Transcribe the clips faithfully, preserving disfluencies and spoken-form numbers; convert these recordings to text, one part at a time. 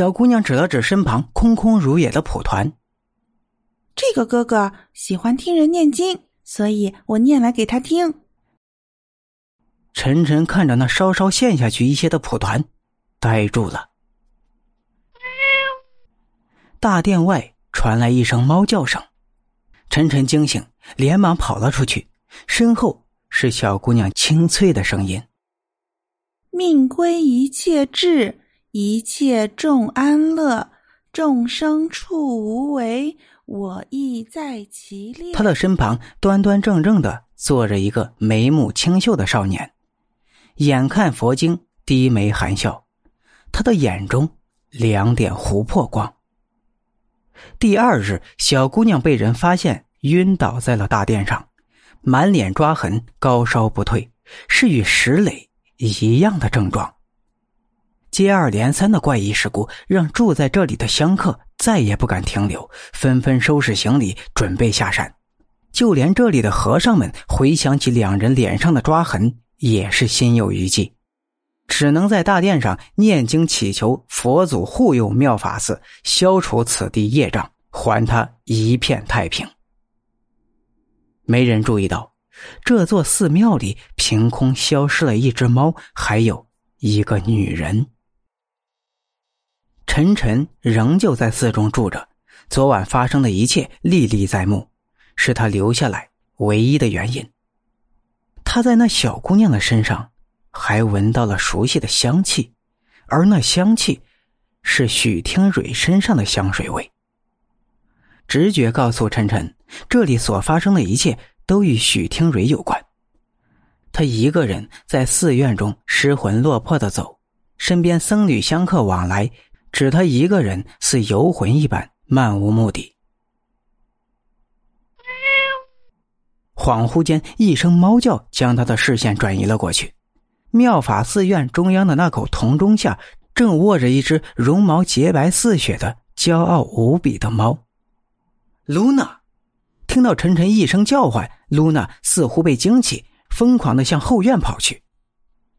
小姑娘指了指身旁空空如也的蒲团。这个哥哥喜欢听人念经，所以我念来给他听。晨晨看着那稍稍陷下去一些的蒲团，呆住了。大殿外传来一声猫叫声，晨晨惊醒，连忙跑了出去，身后是小姑娘清脆的声音：命归一切智，一切众安乐，众生处无为，我亦在其列。他的身旁端端正正的坐着一个眉目清秀的少年，眼看佛经，低眉含笑，他的眼中两点琥珀光。第二日，小姑娘被人发现晕倒在了大殿上，满脸抓痕，高烧不退，是与石磊一样的症状。接二连三的怪异事故让住在这里的香客再也不敢停留，纷纷收拾行李准备下山。就连这里的和尚们回想起两人脸上的抓痕也是心有余悸，只能在大殿上念经祈求佛祖护佑妙法寺，消除此地业障，还他一片太平。没人注意到这座寺庙里凭空消失了一只猫，还有一个女人。晨晨仍旧在寺中住着，昨晚发生的一切历历在目，是他留下来唯一的原因。他在那小姑娘的身上还闻到了熟悉的香气，而那香气是许听蕊身上的香水味。直觉告诉晨晨，这里所发生的一切都与许听蕊有关。他一个人在寺院中失魂落魄地走，身边僧侣香客往来，只他一个人似游魂一般漫无目的。恍惚间，一声猫叫将他的视线转移了过去。妙法寺院中央的那口铜钟下，正握着一只绒毛洁白似雪的骄傲无比的猫。Luna！ 听到晨晨一声叫唤， Luna 似乎被惊起，疯狂地向后院跑去。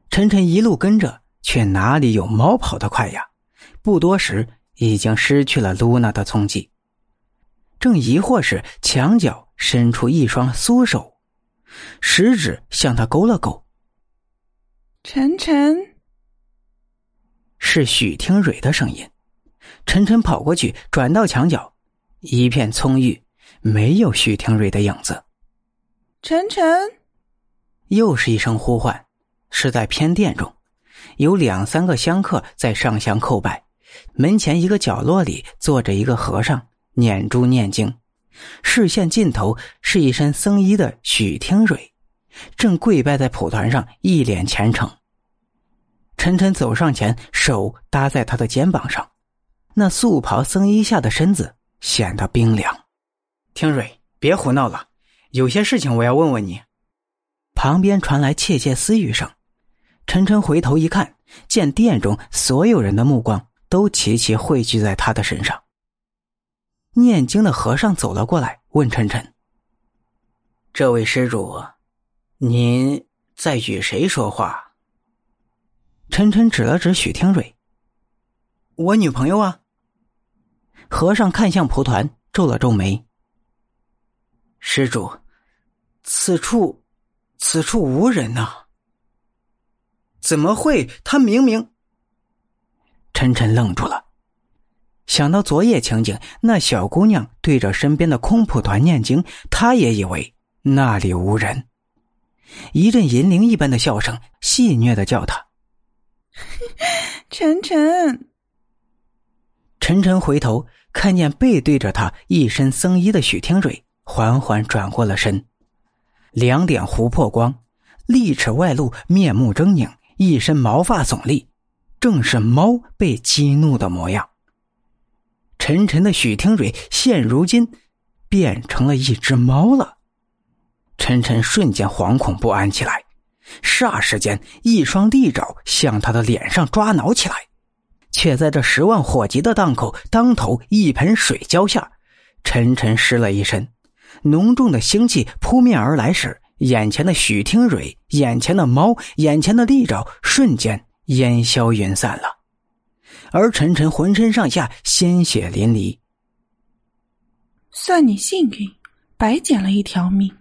晨晨一路跟着，却哪里有猫跑得快呀？不多时，已经失去了 Luna 的踪迹。正疑惑时，墙角伸出一双酥手，食指向他勾了勾。晨晨，是许听蕊的声音。晨晨跑过去，转到墙角，一片葱郁，没有许听蕊的影子。晨晨，又是一声呼唤，是在偏殿中，有两三个香客在上香叩拜，门前一个角落里坐着一个和尚，捻珠念经。视线尽头是一身僧衣的许听蕊，正跪拜在蒲团上，一脸虔诚。晨晨走上前，手搭在他的肩膀上，那素袍僧衣下的身子显得冰凉。听蕊，别胡闹了，有些事情我要问问你。旁边传来窃窃私语声，晨晨回头一看，见殿中所有人的目光都齐齐汇聚在他的身上。念经的和尚走了过来，问晨晨：这位施主，您在与谁说话？晨晨指了指许听蕊：我女朋友啊。和尚看向蒲团，皱了皱眉：施主，此处此处无人啊。怎么会？他明明……晨晨愣住了，想到昨夜情景，那小姑娘对着身边的空蒲团念经，她也以为那里无人。一阵银铃一般的笑声戏谑地叫她：晨晨。晨晨回头，看见背对着她一身僧衣的许听蕊缓缓转过了身，两点琥珀光，利齿外露，面目狰狞，一身毛发耸立，正是猫被激怒的模样。晨晨的许听蕊现如今变成了一只猫了，晨晨瞬间惶恐不安起来，霎时间一双利爪向他的脸上抓挠起来，却在这十万火急的当口当头，一盆水浇下，晨晨湿了一身。浓重的腥气扑面而来时，眼前的许听蕊，眼前的猫，眼前的利爪瞬间烟消云散了。而晨晨浑身上下鲜血淋漓。算你幸运，白捡了一条命。